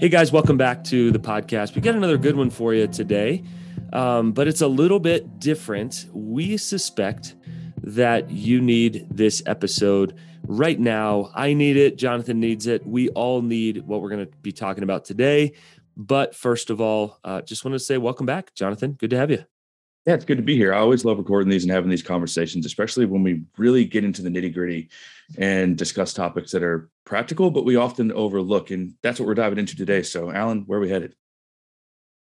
Hey guys, welcome back to the podcast. We got another good one for you today, but it's a little bit different. We suspect that you need this episode right now. I need it. Jonathan needs it. We all need what we're going to be talking about today. But first of all, just want to say welcome back, Jonathan. Good to have you. Yeah, it's good to be here. I always love recording these and having these conversations, especially when we really get into the nitty-gritty and discuss topics that are practical, but we often overlook. And that's what we're diving into today. So, Alan, where are we headed?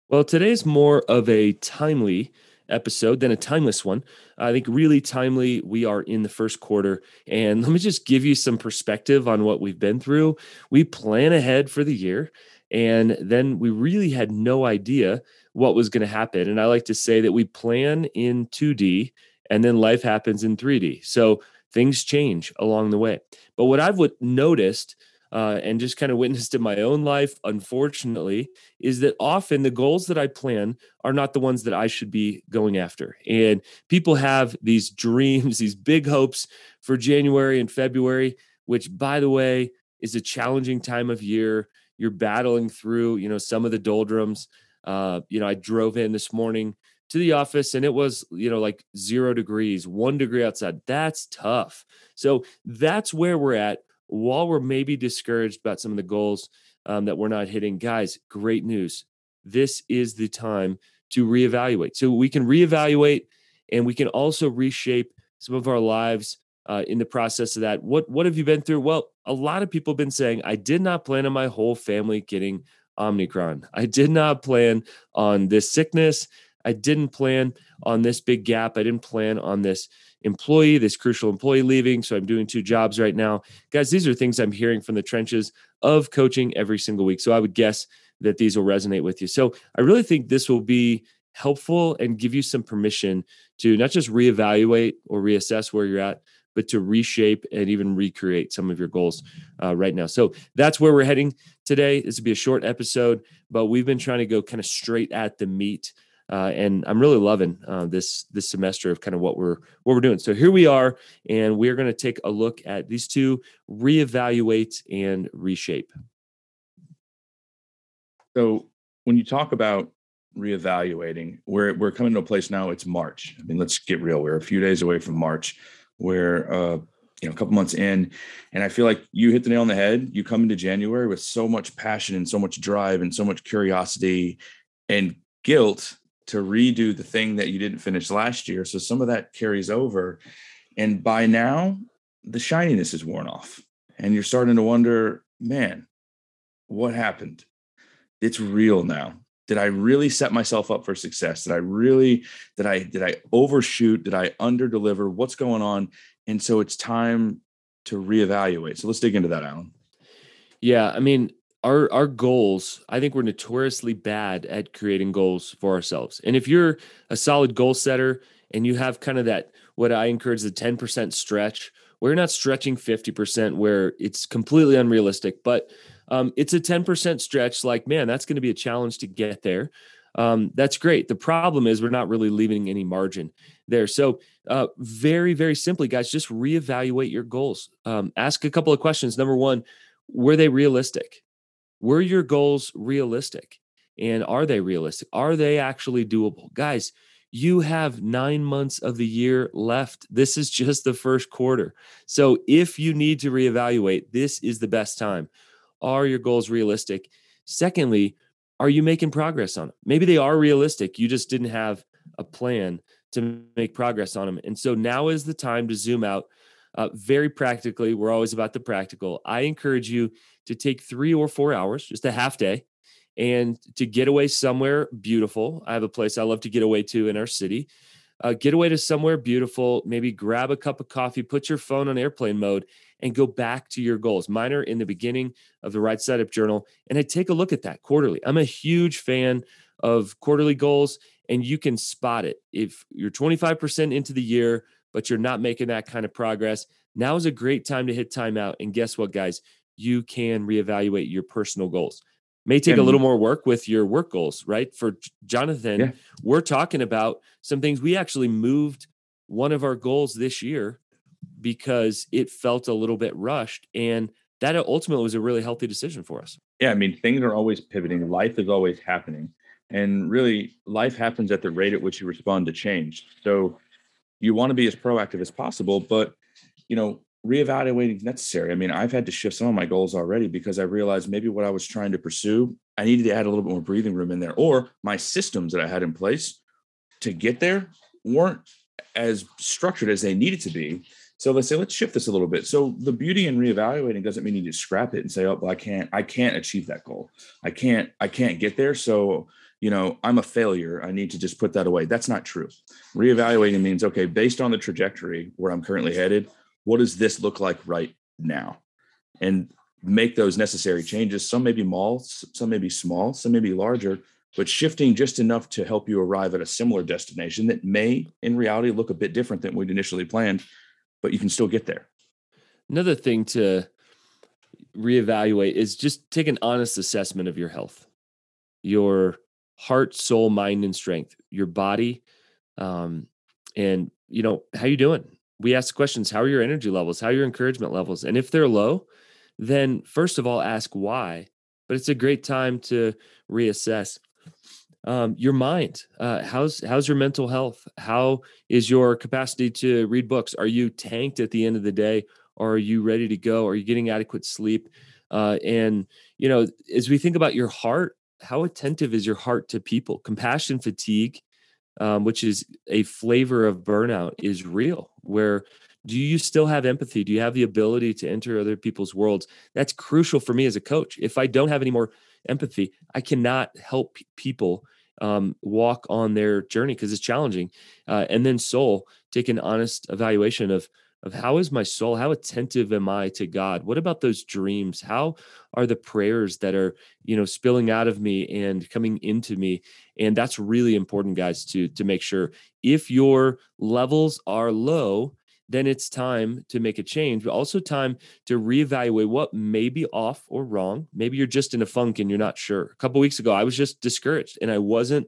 Well, today's more of a timely episode than a timeless one. I think really timely, we are in the first quarter. And let me just give you some perspective on what we've been through. We plan ahead for the year, and then we really had no idea what was going to happen. And I like to say that we plan in 2D and then life happens in 3D. So things change along the way. But what I've noticed and just kind of witnessed in my own life, unfortunately, is that often the goals that I plan are not the ones that I should be going after. And people have these dreams, these big hopes for January and February, which, by the way, is a challenging time of year. You're battling through, some of the doldrums. I drove in this morning to the office and it was, like 0 degrees, 1 degree outside. That's tough. So that's where we're at. While we're maybe discouraged about some of the goals that we're not hitting, guys, great news. This is the time to reevaluate. So we can reevaluate and we can also reshape some of our lives in the process of that. What have you been through? Well, a lot of people have been saying, I did not plan on my whole family getting Omicron. I did not plan on this sickness. I didn't plan on this big gap. I didn't plan on this employee, this crucial employee leaving. So I'm doing 2 jobs right now. Guys, these are things I'm hearing from the trenches of coaching every single week. So I would guess that these will resonate with you. So I really think this will be helpful and give you some permission to not just reevaluate or reassess where you're at, but to reshape and even recreate some of your goals right now. So that's where we're heading today. This will be a short episode, but we've been trying to go kind of straight at the meat. And I'm really loving this semester of kind of what we're doing. So here we are, and we're going to take a look at these 2, reevaluate and reshape. So when you talk about reevaluating, we're coming to a place now, it's March. I mean, let's get real. We're a few days away from March. We're a couple months in, and I feel like you hit the nail on the head. You come into January with so much passion and so much drive and so much curiosity and guilt to redo the thing that you didn't finish last year. So some of that carries over, and by now the shininess is worn off, and you're starting to wonder, man, what happened? It's real now. Did I really set myself up for success? Did I overshoot? Did I underdeliver? What's going on? And so it's time to reevaluate. So let's dig into that, Alan. Yeah, I mean, our goals, I think we're notoriously bad at creating goals for ourselves. And if you're a solid goal setter and you have kind of that, what I encourage, the 10% stretch, where you're not stretching 50%, where it's completely unrealistic, but it's a 10% stretch. Like, man, that's going to be a challenge to get there. That's great. The problem is we're not really leaving any margin there. So very, very simply, guys, just reevaluate your goals. Ask a couple of questions. Number one, were they realistic? Were your goals realistic? And are they realistic? Are they actually doable? Guys, you have 9 months of the year left. This is just the first quarter. So if you need to reevaluate, this is the best time. Are your goals realistic? Secondly, are you making progress on them? Maybe they are realistic. You just didn't have a plan to make progress on them. And so now is the time to zoom out. Very practically, we're always about the practical. I encourage you to take 3 or 4 hours, just a half day, and to get away somewhere beautiful. I have a place I love to get away to in our city. Get away to somewhere beautiful, maybe grab a cup of coffee, put your phone on airplane mode, and go back to your goals. Mine are in the beginning of the Ride Setup Journal, and I take a look at that quarterly. I'm a huge fan of quarterly goals, and you can spot it. If you're 25% into the year, but you're not making that kind of progress, now is a great time to hit timeout. And guess what, guys? You can reevaluate your personal goals. May take a little more work with your work goals, right? For Jonathan, yeah, we're talking about some things. We actually moved one of our goals this year because it felt a little bit rushed. And that ultimately was a really healthy decision for us. Yeah, I mean, things are always pivoting. Life is always happening. And really, life happens at the rate at which you respond to change. So you want to be as proactive as possible, but, you know, reevaluating is necessary. I mean, I've had to shift some of my goals already because I realized maybe what I was trying to pursue, I needed to add a little bit more breathing room in there, or my systems that I had in place to get there weren't as structured as they needed to be. So let's say, let's shift this a little bit. So the beauty in reevaluating doesn't mean you just scrap it and say, oh, well, I can't achieve that goal. I can't get there. So, you know, I'm a failure. I need to just put that away. That's not true. Reevaluating means, okay, based on the trajectory where I'm currently headed, what does this look like right now? And make those necessary changes. Some may be small, some may be larger, but shifting just enough to help you arrive at a similar destination that may in reality look a bit different than we'd initially planned, but you can still get there. Another thing to reevaluate is just take an honest assessment of your health, your heart, soul, mind, and strength, your body, and you know, how you doing? We ask questions, how are your energy levels? How are your encouragement levels? And if they're low, then first of all, ask why, but it's a great time to reassess. Your mind, how's your mental health? How is your capacity to read books? Are you tanked at the end of the day? Or are you ready to go? Are you getting adequate sleep? And, you know, as we think about your heart, how attentive is your heart to people? Compassion fatigue, which is a flavor of burnout, is real. Where do you still have empathy? Do you have the ability to enter other people's worlds? That's crucial for me as a coach. If I don't have any more empathy, I cannot help people walk on their journey because it's challenging. And then soul, take an honest evaluation of how is my soul? How attentive am I to God? What about those dreams? How are the prayers that are, you know, spilling out of me and coming into me? And that's really important, guys, to make sure. If your levels are low, then it's time to make a change, but also time to reevaluate what may be off or wrong. Maybe you're just in a funk and you're not sure. A couple of weeks ago, I was just discouraged and I wasn't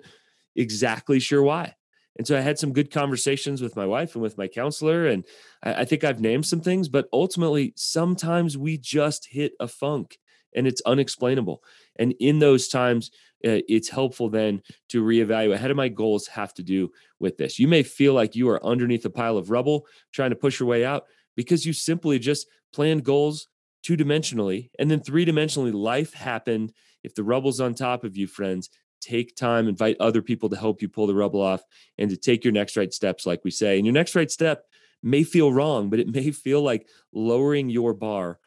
exactly sure why. And so I had some good conversations with my wife and with my counselor, and I think I've named some things, but ultimately, sometimes we just hit a funk and it's unexplainable. And in those times, it's helpful then to reevaluate. How do my goals have to do with this? You may feel like you are underneath a pile of rubble trying to push your way out because you simply just planned goals two-dimensionally and then three-dimensionally life happened. If the rubble's on top of you, friends, take time, invite other people to help you pull the rubble off and to take your next right steps, like we say. And your next right step may feel wrong, but it may feel like lowering your bar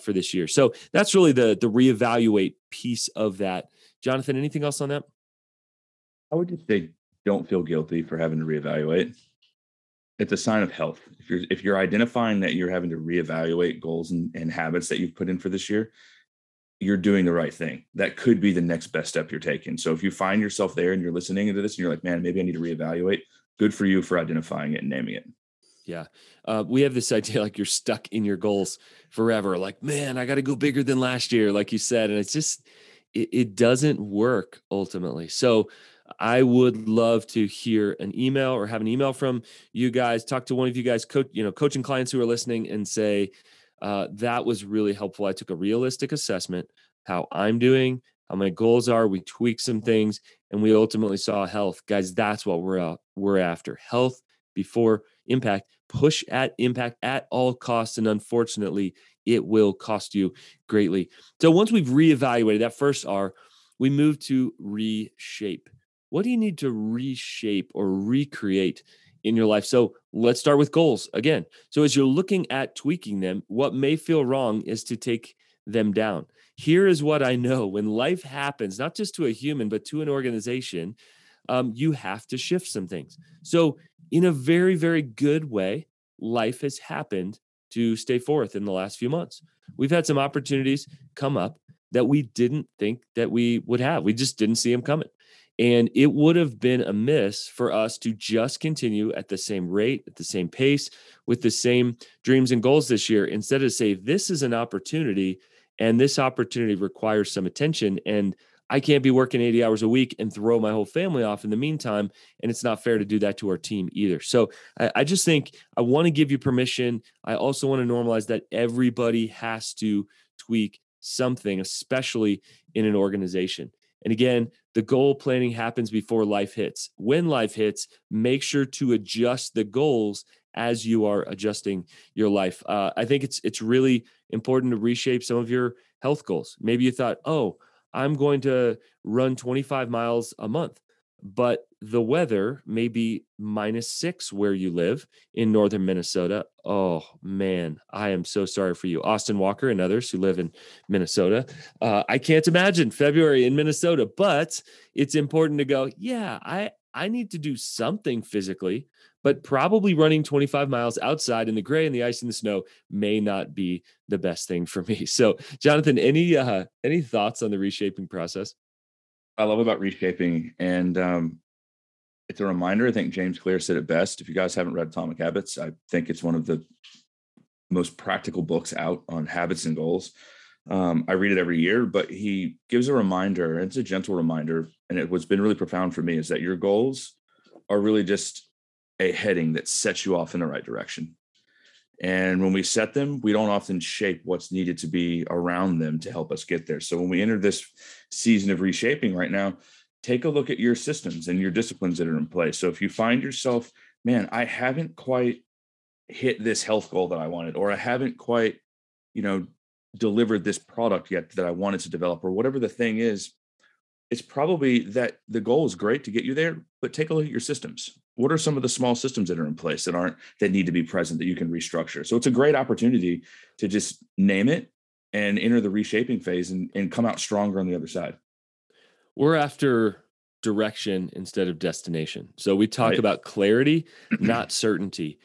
for this year. So that's really the reevaluate piece of that. Jonathan, anything else on that? I would just say, don't feel guilty for having to reevaluate. It's a sign of health. If you're identifying that you're having to reevaluate goals and habits that you've put in for this year, you're doing the right thing. That could be the next best step you're taking. So if you find yourself there and you're listening into this and you're like, man, maybe I need to reevaluate, good for you for identifying it and naming it. Yeah. We have this idea like you're stuck in your goals forever. Like, man, I got to go bigger than last year, like you said. And it's just... it doesn't work ultimately. So I would love to hear an email or have an email from you guys, talk to one of you guys, coaching clients who are listening and say, that was really helpful. I took a realistic assessment, how I'm doing, how my goals are. We tweaked some things and we ultimately saw health. Guys, that's what we're after. Health before impact. Push at impact at all costs. And unfortunately, it will cost you greatly. So once we've reevaluated that first R, we move to reshape. What do you need to reshape or recreate in your life? So let's start with goals again. So as you're looking at tweaking them, what may feel wrong is to take them down. Here is what I know. When life happens, not just to a human, but to an organization, you have to shift some things. So in a very, very good way, life has happened to Stay Forth in the last few months. We've had some opportunities come up that we didn't think that we would have. We just didn't see them coming. And it would have been amiss for us to just continue at the same rate, at the same pace, with the same dreams and goals this year, instead of say, this is an opportunity, and this opportunity requires some attention. And I can't be working 80 hours a week and throw my whole family off in the meantime. And it's not fair to do that to our team either. So I just think I want to give you permission. I also want to normalize that everybody has to tweak something, especially in an organization. And again, the goal planning happens before life hits. When life hits, make sure to adjust the goals as you are adjusting your life. I think it's really important to reshape some of your health goals. Maybe you thought, oh, I'm going to run 25 miles a month, but the weather may be -6 where you live in northern Minnesota. Oh man, I am so sorry for you, Austin Walker and others who live in Minnesota. I can't imagine February in Minnesota, but it's important to go, yeah, I need to do something physically, but probably running 25 miles outside in the gray and the ice and the snow may not be the best thing for me. So Jonathan, any thoughts on the reshaping process? I love about reshaping, and it's a reminder. I think James Clear said it best. If you guys haven't read Atomic Habits, I think it's one of the most practical books out on habits and goals. I read it every year, but he gives a reminder, and it's a gentle reminder. And what's been really profound for me is that your goals are really just a heading that sets you off in the right direction. And when we set them, we don't often shape what's needed to be around them to help us get there. So when we enter this season of reshaping right now, take a look at your systems and your disciplines that are in place. So if you find yourself, man, I haven't quite hit this health goal that I wanted, or I haven't quite, delivered this product yet that I wanted to develop, or whatever the thing is, it's probably that the goal is great to get you there, but take a look at your systems. What are some of the small systems that are in place that need to be present that you can restructure? So it's a great opportunity to just name it and enter the reshaping phase and come out stronger on the other side. We're after direction instead of destination. So we talk about clarity, not certainty.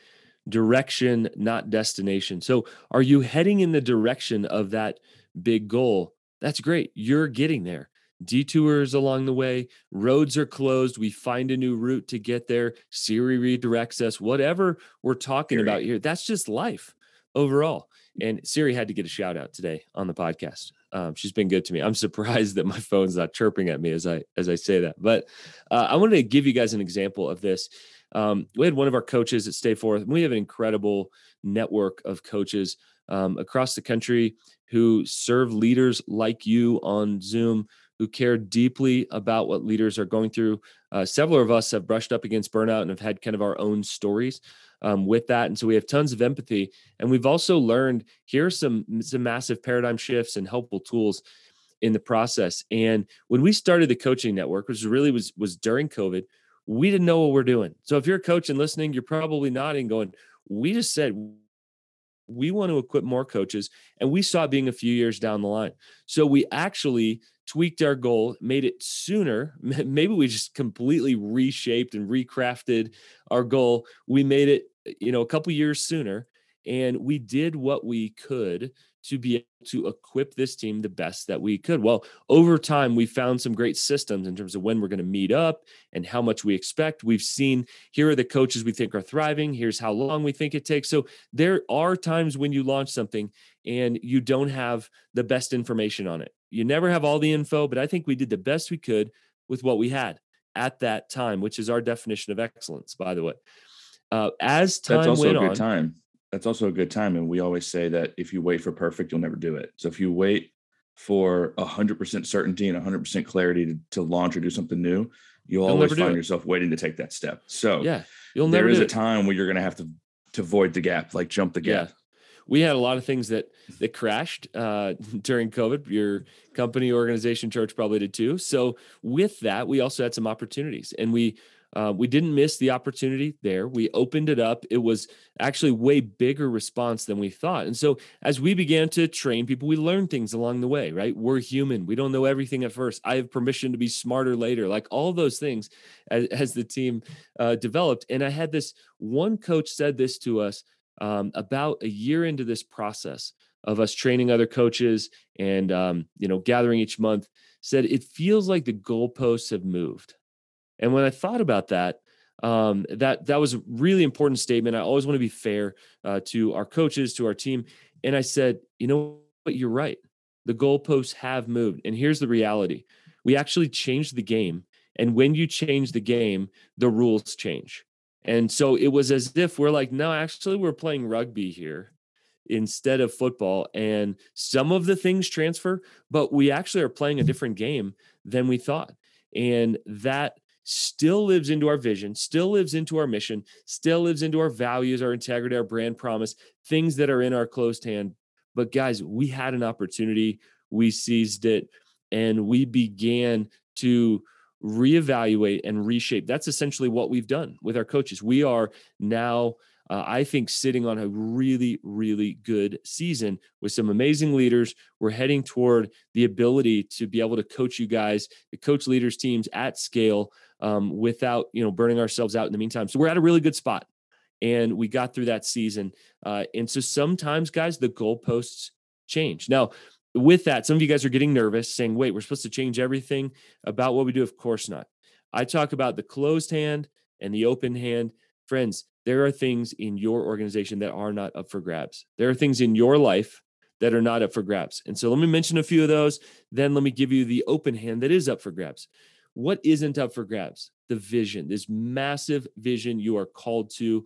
Direction, not destination. So are you heading in the direction of that big goal? That's great. You're getting there. Detours along the way, roads are closed, we find a new route to get there, Siri redirects us, whatever we're talking about here, that's just life overall. And Siri had to get a shout out today on the podcast. She's been good to me. I'm surprised that my phone's not chirping at me as I say that. But I wanted to give you guys an example of this. We had one of our coaches at Stay Forth, and we have an incredible network of coaches across the country who serve leaders like you on Zoom, who care deeply about what leaders are going through. Several of us have brushed up against burnout and have had kind of our own stories with that. And so we have tons of empathy. And we've also learned, here are some massive paradigm shifts and helpful tools in the process. And when we started the coaching network, which really was during COVID, we didn't know what we're doing. So if you're a coach and listening, you're probably nodding going, we just said, we want to equip more coaches. And we saw it being a few years down the line. So we actually tweaked our goal, made it sooner. Maybe we just completely reshaped and recrafted our goal. We made it, a couple years sooner. And we did what we could to be able to equip this team the best that we could. Well, over time, we found some great systems in terms of when we're going to meet up and how much we expect. We've seen, here are the coaches we think are thriving. Here's how long we think it takes. So there are times when you launch something and you don't have the best information on it. You never have all the info, but I think we did the best we could with what we had at that time, which is our definition of excellence, by the way. As time went on. That's also a good time. And we always say that if you wait for perfect, you'll never do it. So if you wait for 100% certainty and 100% clarity to launch or do something new, you'll always find yourself waiting to take that step. So yeah, there is a time where you're going to have to void the gap, like jump the gap. Yeah. We had a lot of things that crashed during COVID. Your company, organization, church probably did too. So with that, we also had some opportunities, and we didn't miss the opportunity there. We opened it up. It was actually way bigger response than we thought. And so as we began to train people, we learned things along the way, right? We're human. We don't know everything at first. I have permission to be smarter later. Like all those things as the team developed. And I had this one coach said this to us about a year into this process of us training other coaches and gathering each month, said, it feels like the goalposts have moved. And when I thought about that, that was a really important statement. I always want to be fair to our coaches, to our team. And I said, you know what, you're right. The goalposts have moved. And here's the reality. We actually changed the game. And when you change the game, the rules change. And so it was as if we're like, no, actually we're playing rugby here. instead of football. And some of the things transfer, but we actually are playing a different game than we thought. And that still lives into our vision, still lives into our mission, still lives into our values, our integrity, our brand promise, things that are in our closed hand. But guys, we had an opportunity, we seized it, and we began to reevaluate and reshape. That's essentially what we've done with our coaches. We are now, I think, sitting on a really, really good season with some amazing leaders. We're heading toward the ability to be able to coach you guys, to coach leaders teams at scale without, burning ourselves out in the meantime. So we're at a really good spot, and we got through that season. And so sometimes, guys, the goalposts change. Now, with that, some of you guys are getting nervous saying, wait, we're supposed to change everything about what we do. Of course not. I talk about the closed hand and the open hand. Friends, there are things in your organization that are not up for grabs. There are things in your life that are not up for grabs. And so let me mention a few of those. Then let me give you the open hand that is up for grabs. What isn't up for grabs? The vision, this massive vision you are called to,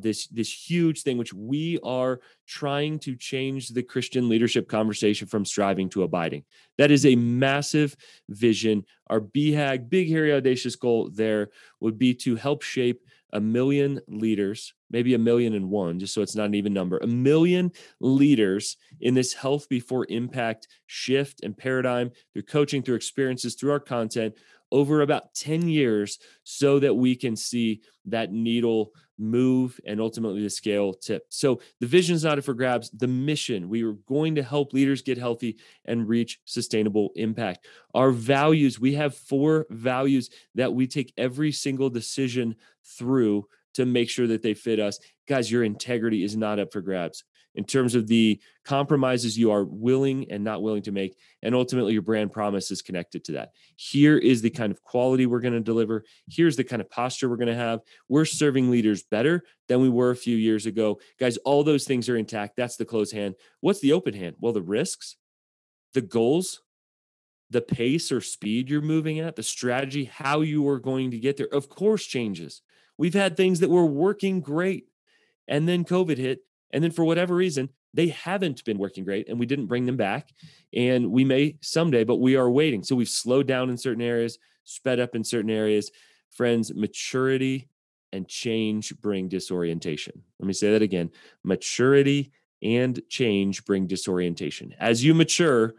this huge thing, which we are trying to change the Christian leadership conversation from striving to abiding. That is a massive vision. Our BHAG, big, hairy, audacious goal there would be to help shape 1 million leaders, maybe 1,000,001, just so it's not an even number, 1 million leaders in this health before impact shift and paradigm through coaching, through experiences, through our content over about 10 years so that we can see that needle move and ultimately the scale tip. So the vision is not up for grabs. The mission, we are going to help leaders get healthy and reach sustainable impact. Our values, we have 4 values that we take every single decision through to make sure that they fit us. Guys, your integrity is not up for grabs in terms of the compromises you are willing and not willing to make. And ultimately, your brand promise is connected to that. Here is the kind of quality we're going to deliver. Here's the kind of posture we're going to have. We're serving leaders better than we were a few years ago. Guys, all those things are intact. That's the closed hand. What's the open hand? Well, the risks, the goals, the pace or speed you're moving at, the strategy, how you are going to get there, of course, changes. We've had things that were working great, and then COVID hit. And then for whatever reason, they haven't been working great and we didn't bring them back. And we may someday, but we are waiting. So we've slowed down in certain areas, sped up in certain areas. Friends, maturity and change bring disorientation. Let me say that again. Maturity and change bring disorientation. As you mature,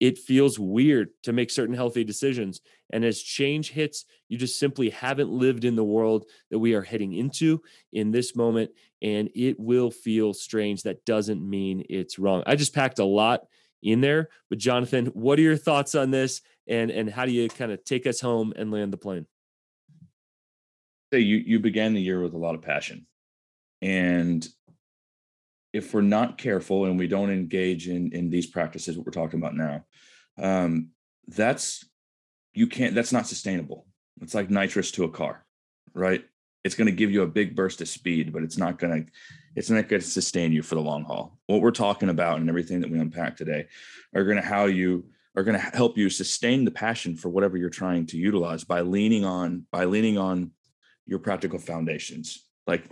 it feels weird to make certain healthy decisions. And as change hits, you just simply haven't lived in the world that we are heading into in this moment. And it will feel strange. That doesn't mean it's wrong. I just packed a lot in there, but Jonathan, what are your thoughts on this? And how do you kind of take us home and land the plane? So you began the year with a lot of passion. And if we're not careful and we don't engage in these practices, what we're talking about now, that's not sustainable. It's like nitrous to a car, right? It's going to give you a big burst of speed, but it's not going to sustain you for the long haul. What we're talking about and everything that we unpack today are going to help you sustain the passion for whatever you're trying to utilize by leaning on your practical foundations, like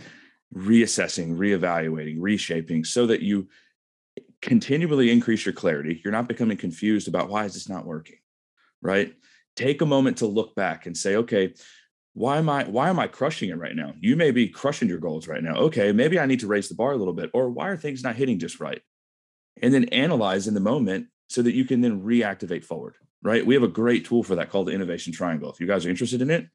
reassessing, reevaluating, reshaping, so that you continually increase your clarity. You're not becoming confused about why is this not working, right? Take a moment to look back and say, okay, why am I crushing it right now? You may be crushing your goals right now. Okay, maybe I need to raise the bar a little bit, or why are things not hitting just right? And then analyze in the moment so that you can then reactivate forward, right? We have a great tool for that called the Innovation Triangle. If you guys are interested in it,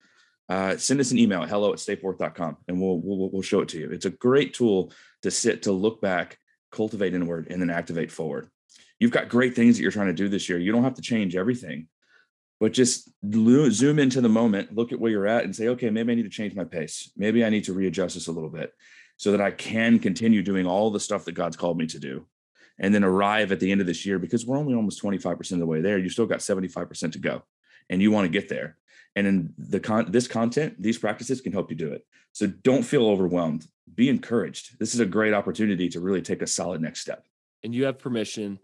send us an email at hello@stayforth.com and we'll show it to you. It's a great tool to look back, cultivate inward, and then activate forward. You've got great things that you're trying to do this year. You don't have to change everything, but just zoom into the moment, look at where you're at and say, okay, maybe I need to change my pace. Maybe I need to readjust this a little bit so that I can continue doing all the stuff that God's called me to do and then arrive at the end of this year, because we're only almost 25% of the way there. You still got 75% to go and you want to get there. And in this content, these practices can help you do it. So don't feel overwhelmed. Be encouraged. This is a great opportunity to really take a solid next step. And you have permission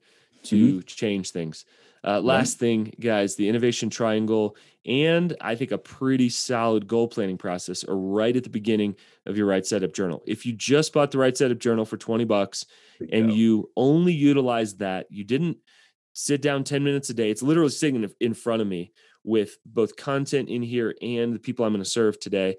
to change things. Last thing, guys, the Innovation Triangle, and I think a pretty solid goal planning process are right at the beginning of your Ride Setup Journal. If you just bought the Ride Setup Journal for $20 and you only utilize that, you didn't sit down 10 minutes a day. It's literally sitting in front of me with both content in here and the people I'm going to serve today.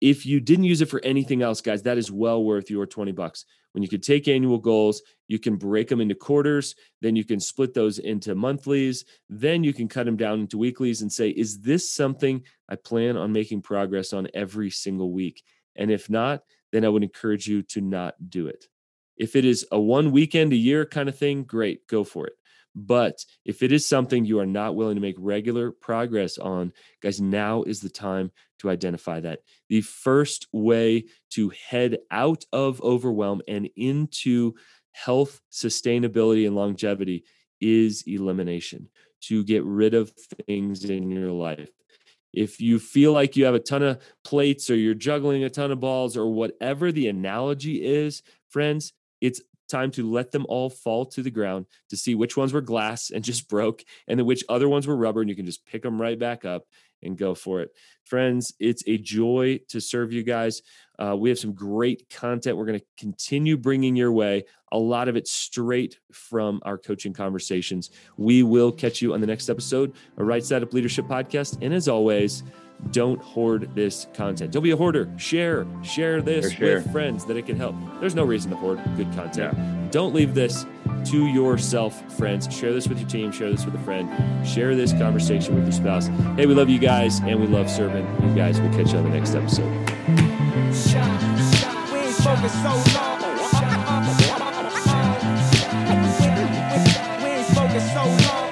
If you didn't use it for anything else, guys, that is well worth your $20. When you could take annual goals, you can break them into quarters, then you can split those into monthlies, then you can cut them down into weeklies and say, is this something I plan on making progress on every single week? And if not, then I would encourage you to not do it. If it is a one weekend a year kind of thing, great, go for it. But if it is something you are not willing to make regular progress on, guys, now is the time to identify that. The first way to head out of overwhelm and into health, sustainability, and longevity is elimination, to get rid of things in your life. If you feel like you have a ton of plates or you're juggling a ton of balls or whatever the analogy is, friends, it's time to let them all fall to the ground, to see which ones were glass and just broke, and then which other ones were rubber and you can just pick them right back up and go for it. Friends, it's a joy to serve you guys. We have some great content we're going to continue bringing your way, a lot of it straight from our coaching conversations. We will catch you on the next episode of Right Side Up Leadership Podcast. And as always, don't hoard this content. Don't be a hoarder. Share this with friends that it can help. There's no reason to hoard good content. Yeah. Don't leave this to yourself, friends. Share this with your team. Share this with a friend. Share this conversation with your spouse. Hey, we love you guys and we love serving you guys. We'll catch you on the next episode. We ain't spoken so long. We ain't spoken so long.